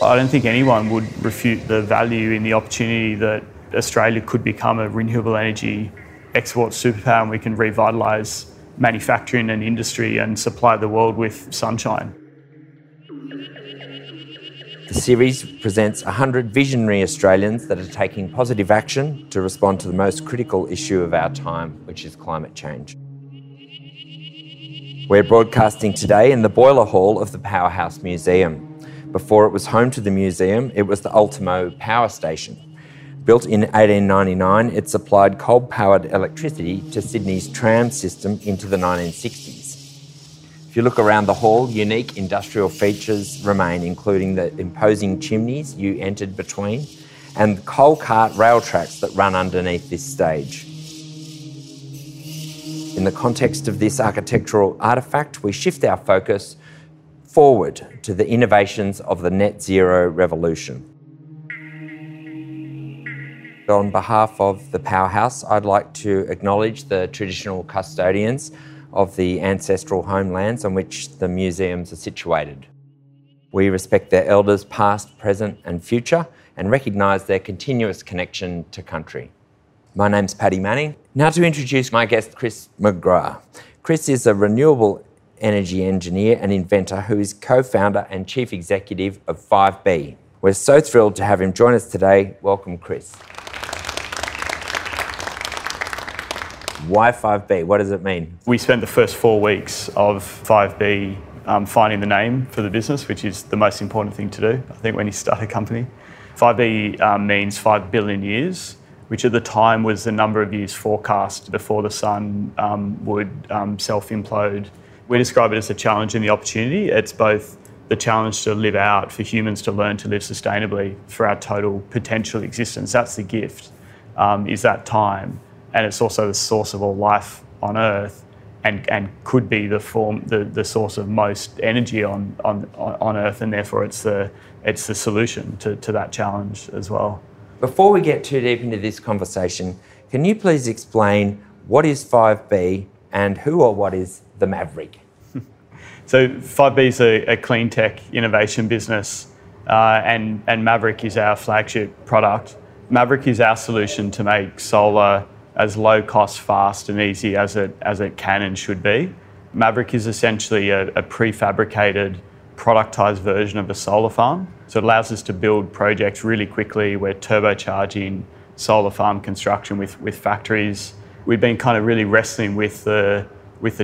I don't think anyone would refute the value in the opportunity that Australia could become a renewable energy export superpower, and we can revitalise manufacturing and industry and supply the world with sunshine. The series presents 100 visionary Australians that are taking positive action to respond to the most critical issue of our time, which is climate change. We're broadcasting today in the boiler hall of the Powerhouse Museum. Before it was home to the museum, it was the Ultimo Power Station. Built in 1899, it supplied coal-powered electricity to Sydney's tram system into the 1960s. If you look around the hall, unique industrial features remain, including the imposing chimneys you entered between and the coal cart rail tracks that run underneath this stage. In the context of this architectural artefact, we shift our focus forward to the innovations of the net zero revolution. On behalf of the Powerhouse, I'd like to acknowledge the traditional custodians of the ancestral homelands on which the museums are situated. We respect their elders past, present and future and recognise their continuous connection to country. My name's Paddy Manning. Now to introduce my guest, Chris McGrath. Chris is a renewable energy engineer and inventor who is co-founder and chief executive of 5B. We're so thrilled to have him join us today. Welcome, Chris. Why 5B? What does it mean? We spent the first 4 weeks of 5B finding the name for the business, which is the most important thing to do, I think, when you start a company. 5B means 5 billion years, which at the time was the number of years forecast before the sun would self-implode. We describe it as a challenge and the opportunity. It's both the challenge to live out, for humans to learn to live sustainably for our total potential existence. That's the gift, is that time. And it's also the source of all life on Earth, and could be the source of most energy on Earth, and therefore it's the solution to that challenge as well. Before we get too deep into this conversation, can you please explain what is 5B and who or what is the Maverick? So 5B is a clean tech innovation business, and Maverick is our flagship product. Maverick is our solution to make solar as low cost, fast and easy as it can and should be. Maverick is essentially a prefabricated, productised version of a solar farm. So it allows us to build projects really quickly. We're turbocharging solar farm construction with factories. We've been kind of really wrestling with the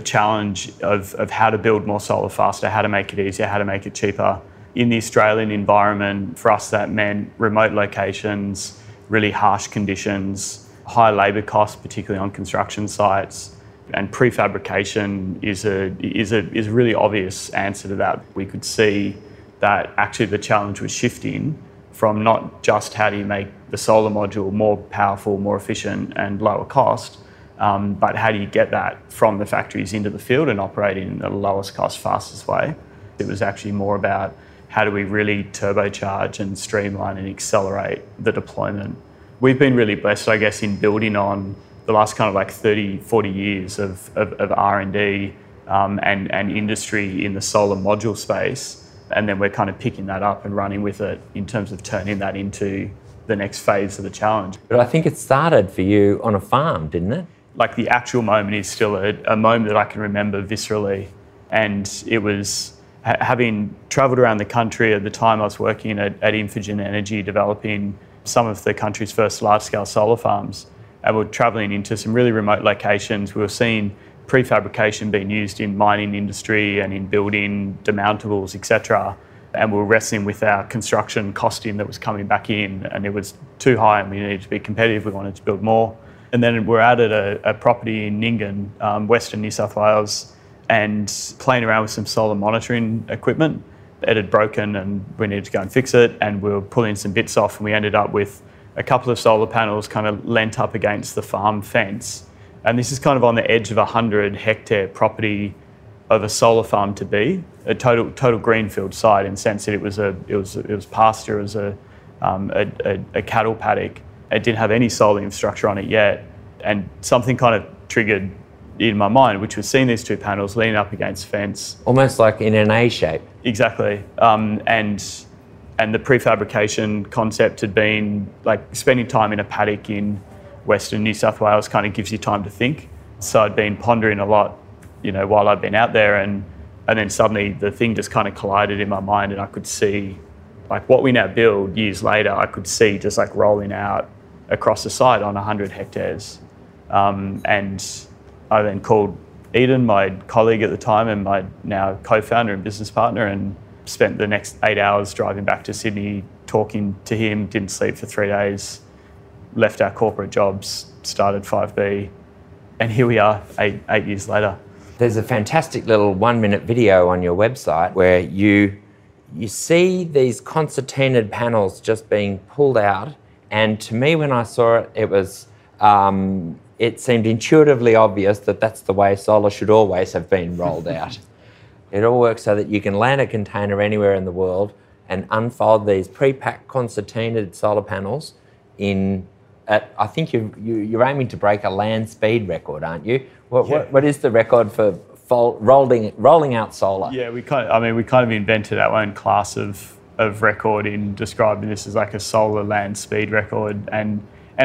challenge of how to build more solar faster, how to make it easier, how to make it cheaper. In the Australian environment, for us that meant remote locations, really harsh conditions, high labour costs, particularly on construction sites, and prefabrication is a really obvious answer to that. We could see that actually the challenge was shifting from not just how do you make the solar module more powerful, more efficient and lower cost, but how do you get that from the factories into the field and operating in the lowest cost, fastest way. It was actually more about how do we really turbocharge and streamline and accelerate the deployment. We've been really blessed, I guess, in building on the last kind of like 30, 40 years of R&D and industry in the solar module space. And then we're kind of picking that up and running with it in terms of turning that into the next phase of the challenge. But I think it started for you on a farm, didn't it? Like the actual moment is still a moment that I can remember viscerally. And it was having travelled around the country. At the time I was working at Infigen Energy developing some of the country's first large-scale solar farms, and we're travelling into some really remote locations. We were seeing prefabrication being used in mining industry and in building demountables, etc. And we were wrestling with our construction costing that was coming back in, and it was too high and we needed to be competitive. We wanted to build more. And then we're out at a property in Ningen, Western New South Wales, and playing around with some solar monitoring equipment. It had broken and we needed to go and fix it, and we were pulling some bits off, and we ended up with a couple of solar panels kind of lent up against the farm fence. And this is kind of on the edge of a 100-hectare property of a solar farm to be, a total greenfield site, in the sense that it was pasture, it was a cattle paddock. It didn't have any solar infrastructure on it yet, and something kind of triggered in my mind, which was seeing these two panels leaning up against the fence. Almost like in an A shape. Exactly. And And the prefabrication concept had been like spending time in a paddock in Western New South Wales kind of gives you time to think. So I'd been pondering a lot, you know, while I'd been out there, and then suddenly the thing just kind of collided in my mind, and I could see like what we now build years later, I could see just like rolling out across the site on 100 hectares. And I then called Edan, my colleague at the time and my now co-founder and business partner, and spent the next 8 hours driving back to Sydney, talking to him, didn't sleep for 3 days, left our corporate jobs, started 5B, and here we are eight years later. There's a fantastic little 1-minute video on your website where you see these concertinaed panels just being pulled out, and to me when I saw it, it was it seemed intuitively obvious that that's the way solar should always have been rolled out. It all works so that you can land a container anywhere in the world and unfold these pre-packed concertinaed solar panels in, I think you're aiming to break a land speed record, aren't you? What is the record for rolling out solar? Yeah, we kind of invented our own class of record in describing this as like a solar land speed record, and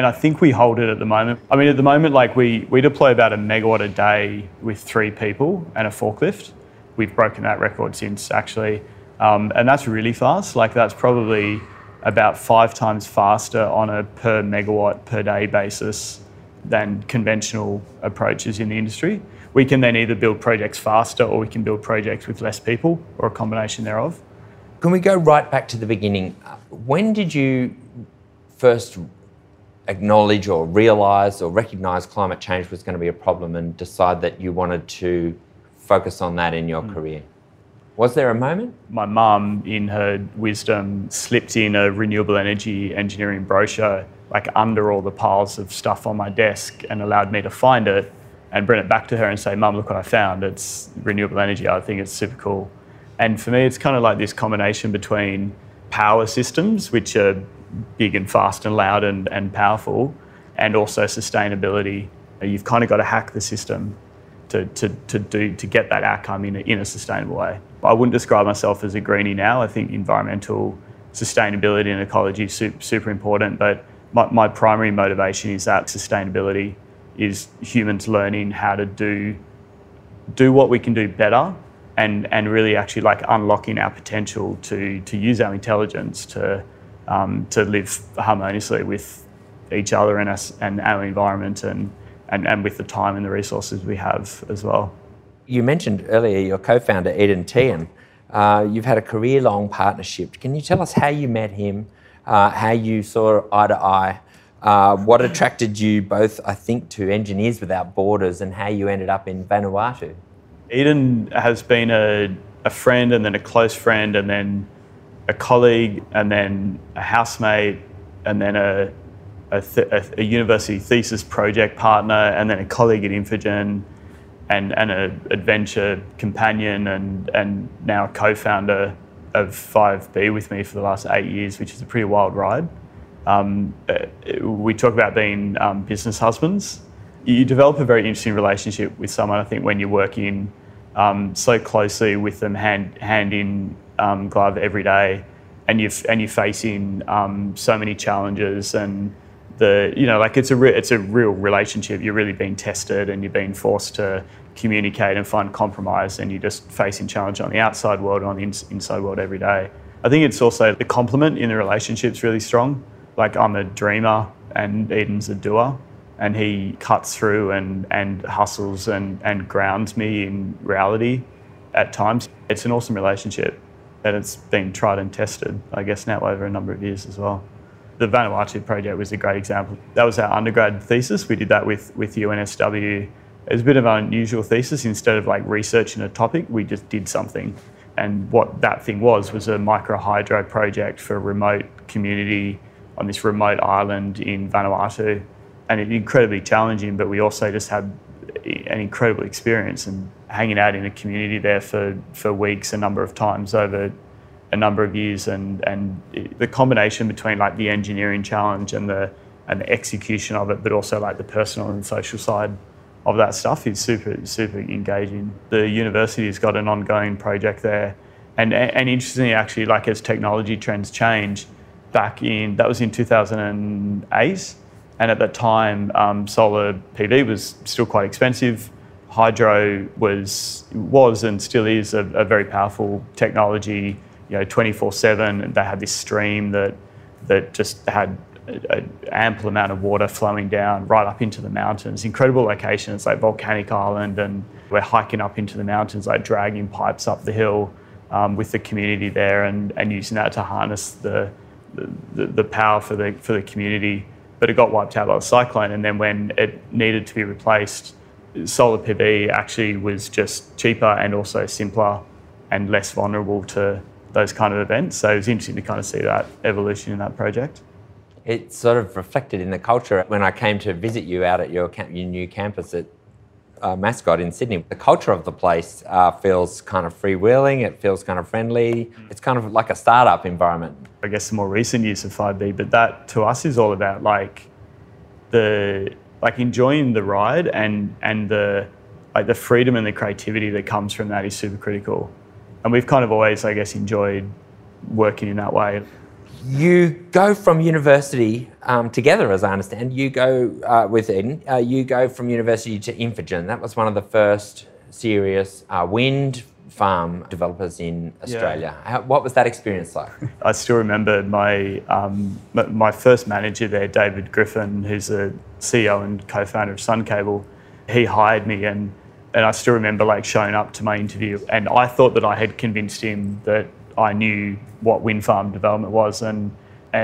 I think we hold it at the moment. I mean, at the moment, like we deploy about 1 megawatt a day with 3 people and a forklift. We've broken that record since, actually. And that's really fast. Like that's probably about 5 times faster on a per megawatt per day basis than conventional approaches in the industry. We can then either build projects faster, or we can build projects with less people, or a combination thereof. Can we go right back to the beginning? When did you first acknowledge or realise or recognise climate change was going to be a problem and decide that you wanted to focus on that in your career? Was there a moment? My mum, in her wisdom, slipped in a renewable energy engineering brochure like under all the piles of stuff on my desk and allowed me to find it and bring it back to her and say, "Mum, look what I found. It's renewable energy. I think it's super cool." And for me, it's kind of like this combination between power systems, which are big and fast and loud and powerful, and also sustainability. You've kind of got to hack the system to get that outcome in a sustainable way. I wouldn't describe myself as a greenie now. I think environmental sustainability and ecology is super important, but my primary motivation is that sustainability is humans learning how to do what we can do better, and really actually like unlocking our potential to use our intelligence to live harmoniously with each other and us and our environment, and with the time and the resources we have as well. You mentioned earlier your co-founder, Edan Tehan. You've had a career-long partnership. Can you tell us how you met him, how you saw eye to eye, what attracted you both, I think, to Engineers Without Borders, and how you ended up in Vanuatu? Edan has been a friend, and then a close friend, and then a colleague, and then a housemate, and then a university thesis project partner, and then a colleague at Infigen, and an adventure companion, and now a co-founder of 5B with me for the last 8 years, which is a pretty wild ride. We talk about being business husbands. You develop a very interesting relationship with someone, I think, when you're working so closely with them, hand in glove every day, and you're facing so many challenges, and it's a real relationship. You're really being tested, and you're being forced to communicate and find compromise, and you're just facing challenge on the outside world and on the inside world every day. I think it's also the complement in the relationship's really strong. Like, I'm a dreamer and Edan's a doer, and he cuts through and hustles and grounds me in reality at times. It's an awesome relationship, and it's been tried and tested, I guess, now over a number of years as well. The Vanuatu project was a great example. That was our undergrad thesis. We did that with UNSW. It was a bit of an unusual thesis. Instead of like researching a topic, we just did something. And what that thing was a microhydro project for a remote community on this remote island in Vanuatu. And it was incredibly challenging, but we also just had an incredible experience and hanging out in a community there for weeks, a number of times over a number of years, and the combination between like the engineering challenge and the execution of it, but also like the personal and social side of that stuff is super engaging. The university's got an ongoing project there And interestingly, actually, like as technology trends change, that was in 2008, and at that time, solar PV was still quite expensive. Hydro was and still is a very powerful technology. 24/7, they had this stream that just had an ample amount of water flowing down right up into the mountains. Incredible locations like Volcanic Island, and we're hiking up into the mountains, like dragging pipes up the hill with the community there, and using that to harness the power for the community. But it got wiped out by the cyclone, and then when it needed to be replaced, solar PV actually was just cheaper and also simpler and less vulnerable to those kind of events. So it was interesting to kind of see that evolution in that project. It's sort of reflected in the culture. When I came to visit you out at your new campus at Mascot in Sydney, the culture of the place feels kind of freewheeling, it feels kind of friendly. It's kind of like a startup environment. I guess the more recent use of 5B, but that to us is all about like enjoying the ride, and the freedom and the creativity that comes from that is super critical. And we've kind of always, I guess, enjoyed working in that way. You go from university together, as I understand. You go with Edan. You go from university to Infigen. That was one of the first serious wind farm developers in Australia. Yeah. What was that experience like? I still remember my first manager there, David Griffin, who's the CEO and co-founder of Sun Cable. He hired me, and I still remember showing up to my interview, and I thought that I had convinced him that I knew what wind farm development was, and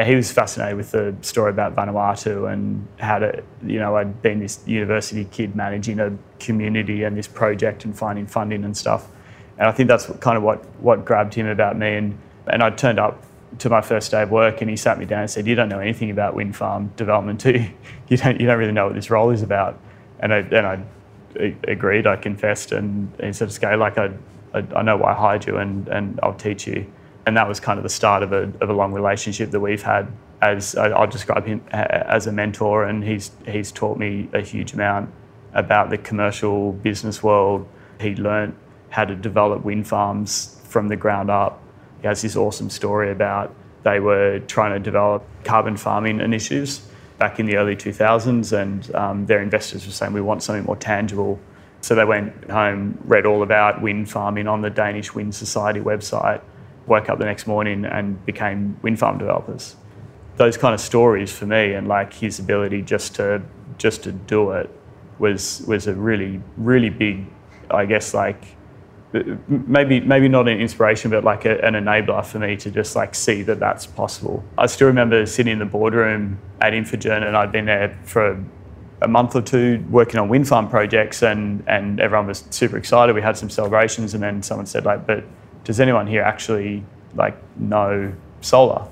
he was fascinated with the story about Vanuatu and how to, I'd been this university kid managing a community and this project and finding funding and stuff. And I think that's kind of what grabbed him about me. And I turned up to my first day of work, and he sat me down and said, "You don't know anything about wind farm development, do you? You don't really know what this role is about." And I agreed, I confessed, and he said, "It's okay, I know why I hired you, and I'll teach you." And that was kind of the start of a long relationship that we've had. As I'll describe him as a mentor, and he's taught me a huge amount about the commercial business world. He learnt how to develop wind farms from the ground up. He has this awesome story about they were trying to develop carbon farming initiatives back in the early 2000s, and their investors were saying, "We want something more tangible." So they went home, read all about wind farming on the Danish Wind Society website, woke up the next morning and became wind farm developers. Those kind of stories for me, and his ability just to do it was a really, really big, I guess, maybe not an inspiration, but an enabler for me to just see that that's possible. I still remember sitting in the boardroom at Infigen, and I'd been there for a month or two working on wind farm projects, and everyone was super excited. We had some celebrations, and then someone said, "But does anyone here actually know solar?"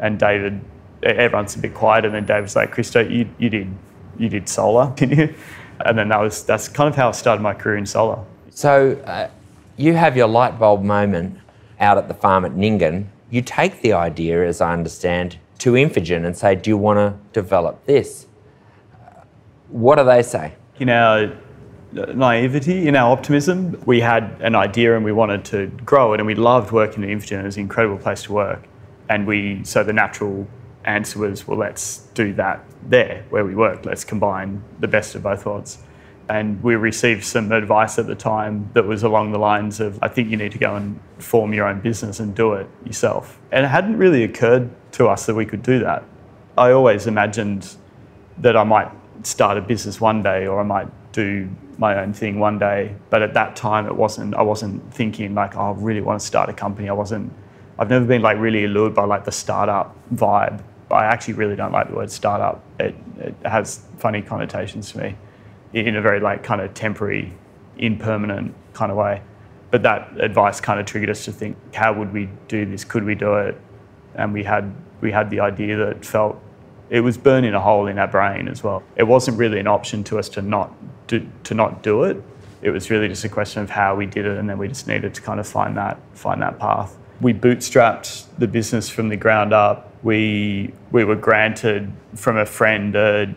And David, everyone's a bit quiet, and then David's like, "Christo, you did solar, didn't you?" And then that's kind of how I started my career in solar. So you have your light bulb moment out at the farm at Ningen. You take the idea, as I understand, to Infigen and say, "Do you want to develop this?" What do they say? In our naivety, in our optimism, we had an idea and we wanted to grow it, and we loved working at Infigen. It was an incredible place to work. So the natural answer was, well, let's do that there where we work. Let's combine the best of both worlds. And we received some advice at the time that was along the lines of, I think you need to go and form your own business and do it yourself. And it hadn't really occurred to us that we could do that. I always imagined that I might start a business one day, or I might do my own thing one day. But at that time, I wasn't thinking I really want to start a company. I've never been really allured by the startup vibe. I actually really don't like the word startup. It has funny connotations to me in a very kind of temporary, impermanent kind of way. But that advice kind of triggered us to think, how would we do this? Could we do it? And we had the idea that it was burning a hole in our brain as well. It wasn't really an option to us to not do it. It was really just a question of how we did it, and then we just needed to kind of find that path. We bootstrapped the business from the ground up. We were granted from a friend a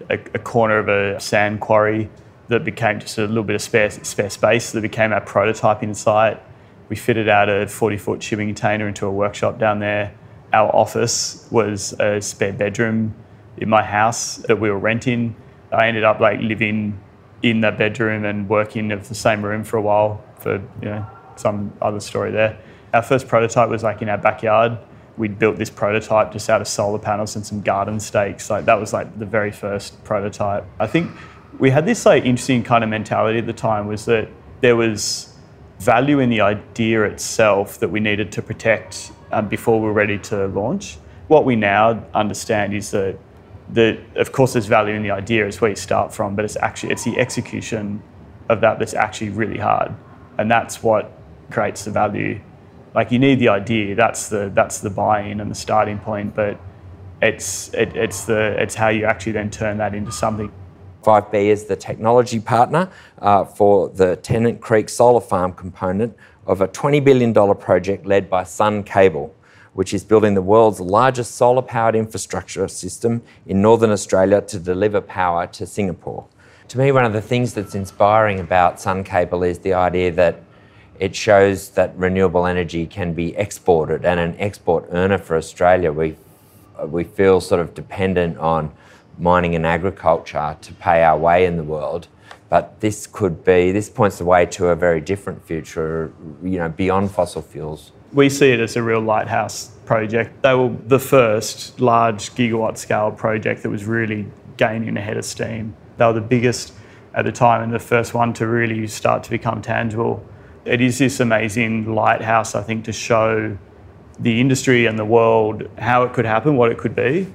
corner of a sand quarry that became just a little bit of spare space that became our prototyping site. We fitted out a 40-foot shipping container into a workshop down there. Our office was a spare bedroom in my house that we were renting. I ended up like living in that bedroom and working in the same room for a while for, you know, some other story there. Our first prototype was like in our backyard. We'd built this prototype just out of solar panels and some garden stakes. Like that was like the very first prototype. I think we had this like interesting kind of mentality at the time was that there was value in the idea itself that we needed to protect before we were ready to launch. What we now understand is that of course there's value in the idea, it's where you start from, but it's the execution of that that's actually really hard. And that's what creates the value. Like you need the idea, that's the buy-in and the starting point, but it's how you actually then turn that into something. 5B is the technology partner for the Tennant Creek solar farm component of a $20 billion project led by Sun Cable, which is building the world's largest solar-powered infrastructure system in northern Australia to deliver power to Singapore. To me, one of the things that's inspiring about Sun Cable is the idea that it shows that renewable energy can be exported and an export earner for Australia. We feel sort of dependent on mining and agriculture to pay our way in the world. But this points the way to a very different future, you know, beyond fossil fuels. We see it as a real lighthouse project. They were the first large gigawatt scale project that was really gaining a head of steam. They were the biggest at the time and the first one to really start to become tangible. It is this amazing lighthouse, I think, to show the industry and the world how it could happen, what it could be,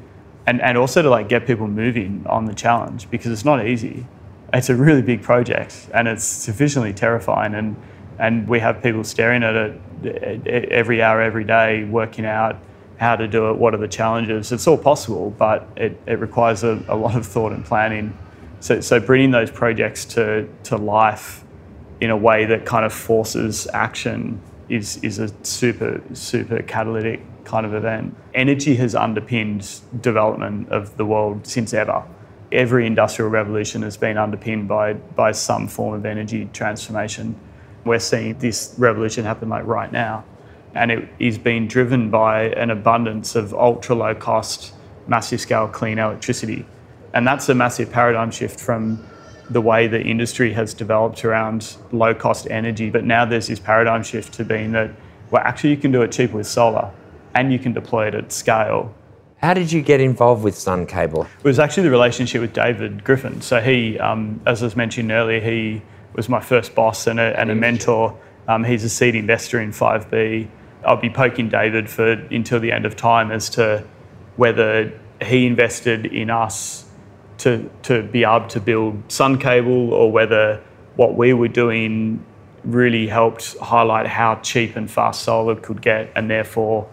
and also to like get people moving on the challenge, because it's not easy. It's a really big project and it's sufficiently terrifying, and we have people staring at it every hour, every day, working out how to do it, what are the challenges. It's all possible, but it requires a lot of thought and planning. So bringing those projects to life in a way that kind of forces action is a super, super catalytic kind of event. Energy has underpinned development of the world since ever. Every industrial revolution has been underpinned by some form of energy transformation. We're seeing this revolution happen like right now, and it is being driven by an abundance of ultra low cost, massive scale clean electricity. And that's a massive paradigm shift from the way the industry has developed around low cost energy. But now there's this paradigm shift to being that, well, actually you can do it cheap with solar and you can deploy it at scale. How did you get involved with Sun Cable? It was actually the relationship with David Griffin. So he, as I was mentioning earlier, he was my first boss and a mentor. He's a seed investor in 5B. I'll be poking David for until the end of time as to whether he invested in us to be able to build Sun Cable, or whether what we were doing really helped highlight how cheap and fast solar could get, and therefore,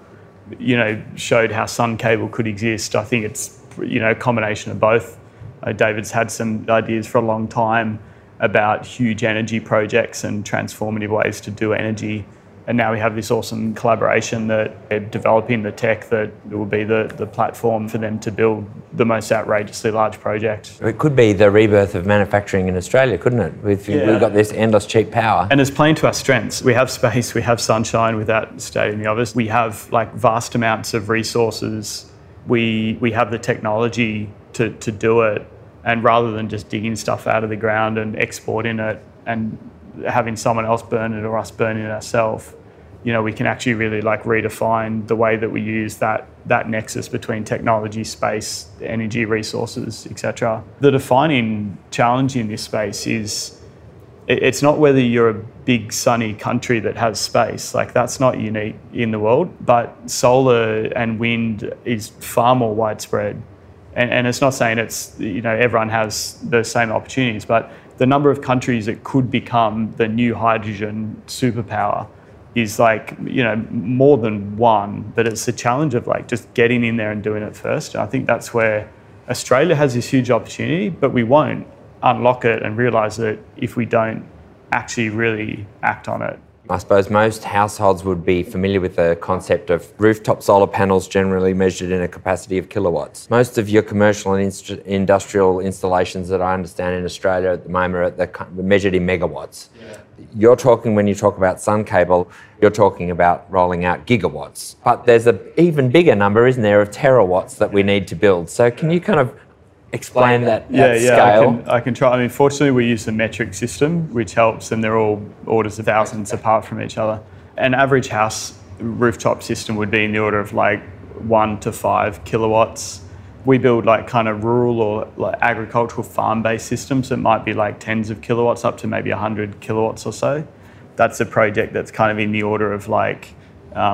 you know, showed how Sun Cable could exist. I think it's, you know, a combination of both. David's had some ideas for a long time about huge energy projects and transformative ways to do energy. And now we have this awesome collaboration that they're developing the tech that will be the platform for them to build the most outrageously large project. It could be the rebirth of manufacturing in Australia, couldn't it? We've got this endless cheap power. And it's playing to our strengths. We have space, we have sunshine without stating the obvious. We have like vast amounts of resources. We have the technology to do it. And rather than just digging stuff out of the ground and exporting it and having someone else burn it or us burning it ourselves, you know, we can actually really like redefine the way that we use that nexus between technology, space, energy, resources, etc. The defining challenge in this space is it's not whether you're a big sunny country that has space, like that's not unique in the world, but solar and wind is far more widespread. And it's not saying it's, you know, everyone has the same opportunities, but the number of countries that could become the new hydrogen superpower is like, you know, more than one, but it's the challenge of like just getting in there and doing it first. And I think that's where Australia has this huge opportunity, but we won't unlock it and realise that if we don't actually really act on it. I suppose most households would be familiar with the concept of rooftop solar panels generally measured in a capacity of kilowatts. Most of your commercial and industrial installations that I understand in Australia at the moment are at the measured in megawatts. Yeah. You're talking, when you talk about Sun Cable, you're talking about rolling out gigawatts. But there's an even bigger number, isn't there, of terawatts that we need to build. So can you kind of explain that scale? I can try. I mean, fortunately, we use the metric system, which helps, and they're all orders of thousands apart from each other. An average house rooftop system would be in the order of like 1 to 5 kilowatts. We build like kind of rural or like agricultural farm-based systems. It might be like tens of kilowatts up to maybe 100 kilowatts or so. That's a project that's kind of in the order of like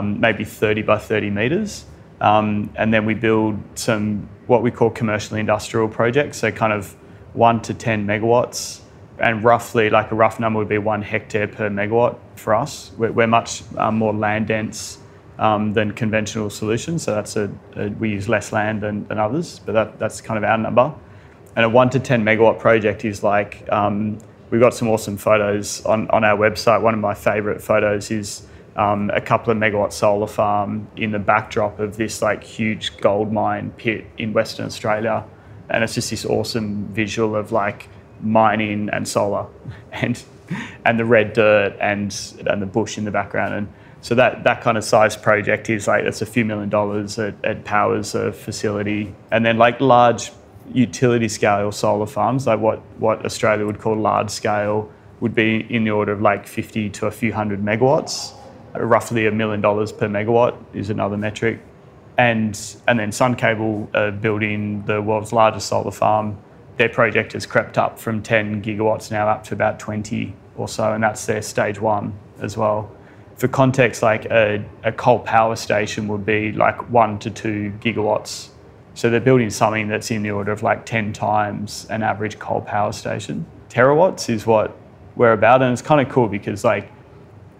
maybe 30 by 30 meters. And then we build some what we call commercial industrial projects, so kind of 1 to 10 megawatts, and roughly, like a rough number would be 1 hectare per megawatt for us. We're much more land dense than conventional solutions, so that's we use less land than others, but that's kind of our number. And a 1 to 10 megawatt project is like, we've got some awesome photos on our website. One of my favourite photos is a couple of megawatt solar farm in the backdrop of this like huge gold mine pit in Western Australia, and it's just this awesome visual of like mining and solar and the red dirt and the bush in the background. And so that kind of size project is like, it's a few $1 million. It powers a facility. And then like large utility scale solar farms, like what Australia would call large scale, would be in the order of like 50 to a few hundred megawatts. Roughly $1 million per megawatt is another metric. And then Sun Cable are building the world's largest solar farm. Their project has crept up from 10 gigawatts now up to about 20 or so, and that's their stage 1 as well. For context, like a coal power station would be like 1 to 2 gigawatts. So they're building something that's in the order of like 10 times an average coal power station. Terawatts is what we're about, and it's kind of cool because like,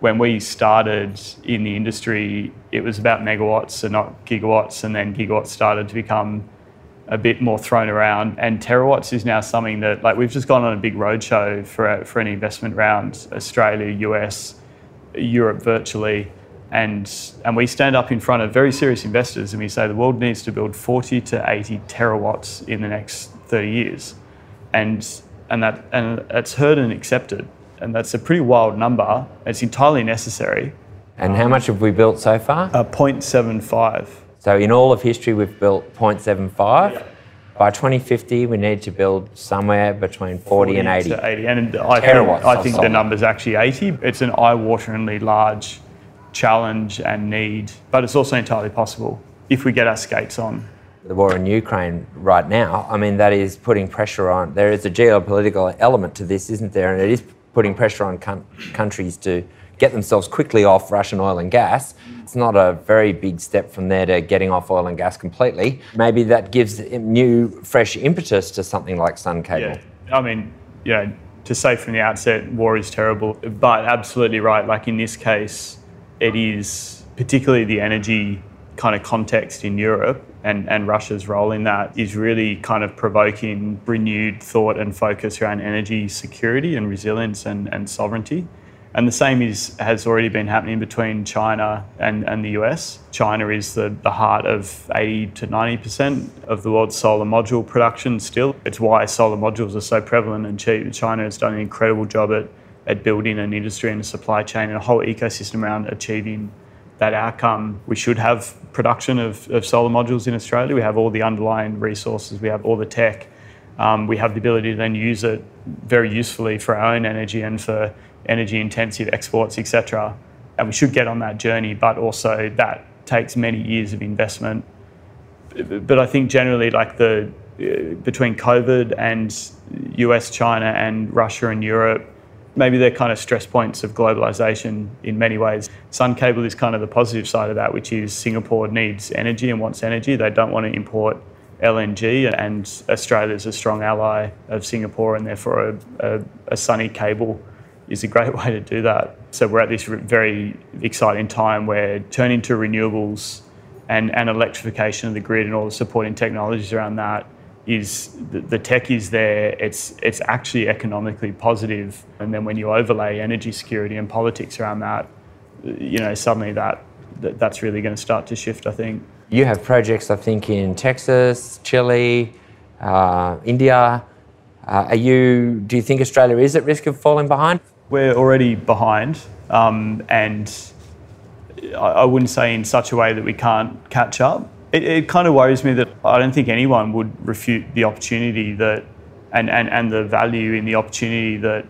when we started in the industry, it was about megawatts and not gigawatts, and then gigawatts started to become a bit more thrown around. And terawatts is now something that, like, we've just gone on a big roadshow for an investment round, Australia, US, Europe virtually, and we stand up in front of very serious investors and we say the world needs to build 40 to 80 terawatts in the next 30 years. And it's heard and accepted. And that's a pretty wild number. It's entirely necessary. And how much have we built so far? 0.75. So in all of history, we've built 0.75. Yeah. By 2050, we need to build somewhere between 40 and 80. To 80. And I think the number's actually 80. It's an eye-wateringly large challenge and need, but it's also entirely possible if we get our skates on. The war in Ukraine right now, I mean, that is putting pressure on. There is a geopolitical element to this, isn't there? And it is putting pressure on countries to get themselves quickly off Russian oil and gas. It's not a very big step from there to getting off oil and gas completely. Maybe that gives new, fresh impetus to something like Sun Cable. Yeah. I mean, yeah, to say from the outset, war is terrible, but absolutely right. Like in this case, it is particularly the energy kind of context in Europe and Russia's role in that is really kind of provoking renewed thought and focus around energy security and resilience and sovereignty. And the same has already been happening between China and the US. China is the heart of 80 to 90% of the world's solar module production still. It's why solar modules are so prevalent and cheap. China has done an incredible job at building an industry and a supply chain and a whole ecosystem around achieving that outcome. We should have production of solar modules in Australia. We have all the underlying resources. We have all the tech. We have the ability to then use it very usefully for our own energy and for energy-intensive exports, etc. And we should get on that journey, but also that takes many years of investment. But I think generally, like between COVID and US, China, and Russia and Europe, maybe they're kind of stress points of globalisation in many ways. Sun Cable is kind of the positive side of that, which is Singapore needs energy and wants energy. They don't want to import LNG, and Australia's a strong ally of Singapore, and therefore a sunny cable is a great way to do that. So we're at this very exciting time where turning to renewables and electrification of the grid and all the supporting technologies around that is the tech is there, it's actually economically positive. And then when you overlay energy security and politics around that, you know, suddenly that's really going to start to shift, I think. You have projects, I think, in Texas, Chile, India. Do you think Australia is at risk of falling behind? We're already behind, and I wouldn't say in such a way that we can't catch up. It kind of worries me that I don't think anyone would refute the opportunity that and the value in the opportunity that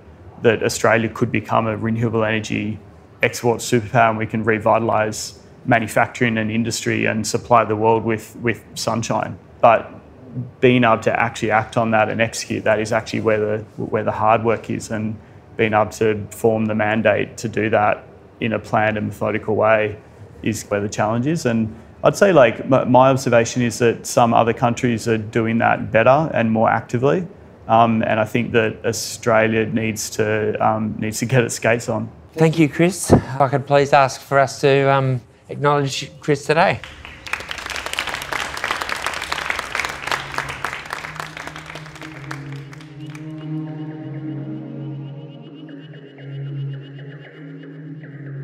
Australia could become a renewable energy export superpower, and we can revitalise manufacturing and industry and supply the world with sunshine. But being able to actually act on that and execute that is actually where the hard work is, and being able to form the mandate to do that in a planned and methodical way is where the challenge is. And I'd say, like, my observation is that some other countries are doing that better and more actively, and I think that Australia needs to get its skates on. Thank you, Chris. If I could please ask for us to acknowledge Chris today.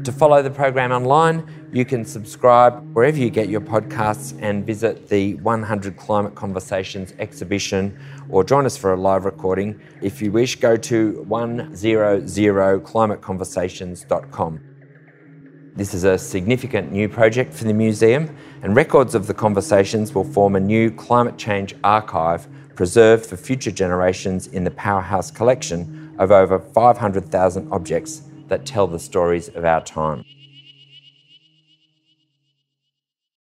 To follow the program online, you can subscribe wherever you get your podcasts and visit the 100 Climate Conversations exhibition, or join us for a live recording. If you wish, go to 100climateconversations.com. This is a significant new project for the museum, and records of the conversations will form a new climate change archive preserved for future generations in the powerhouse collection of over 500,000 objects that tell the stories of our time.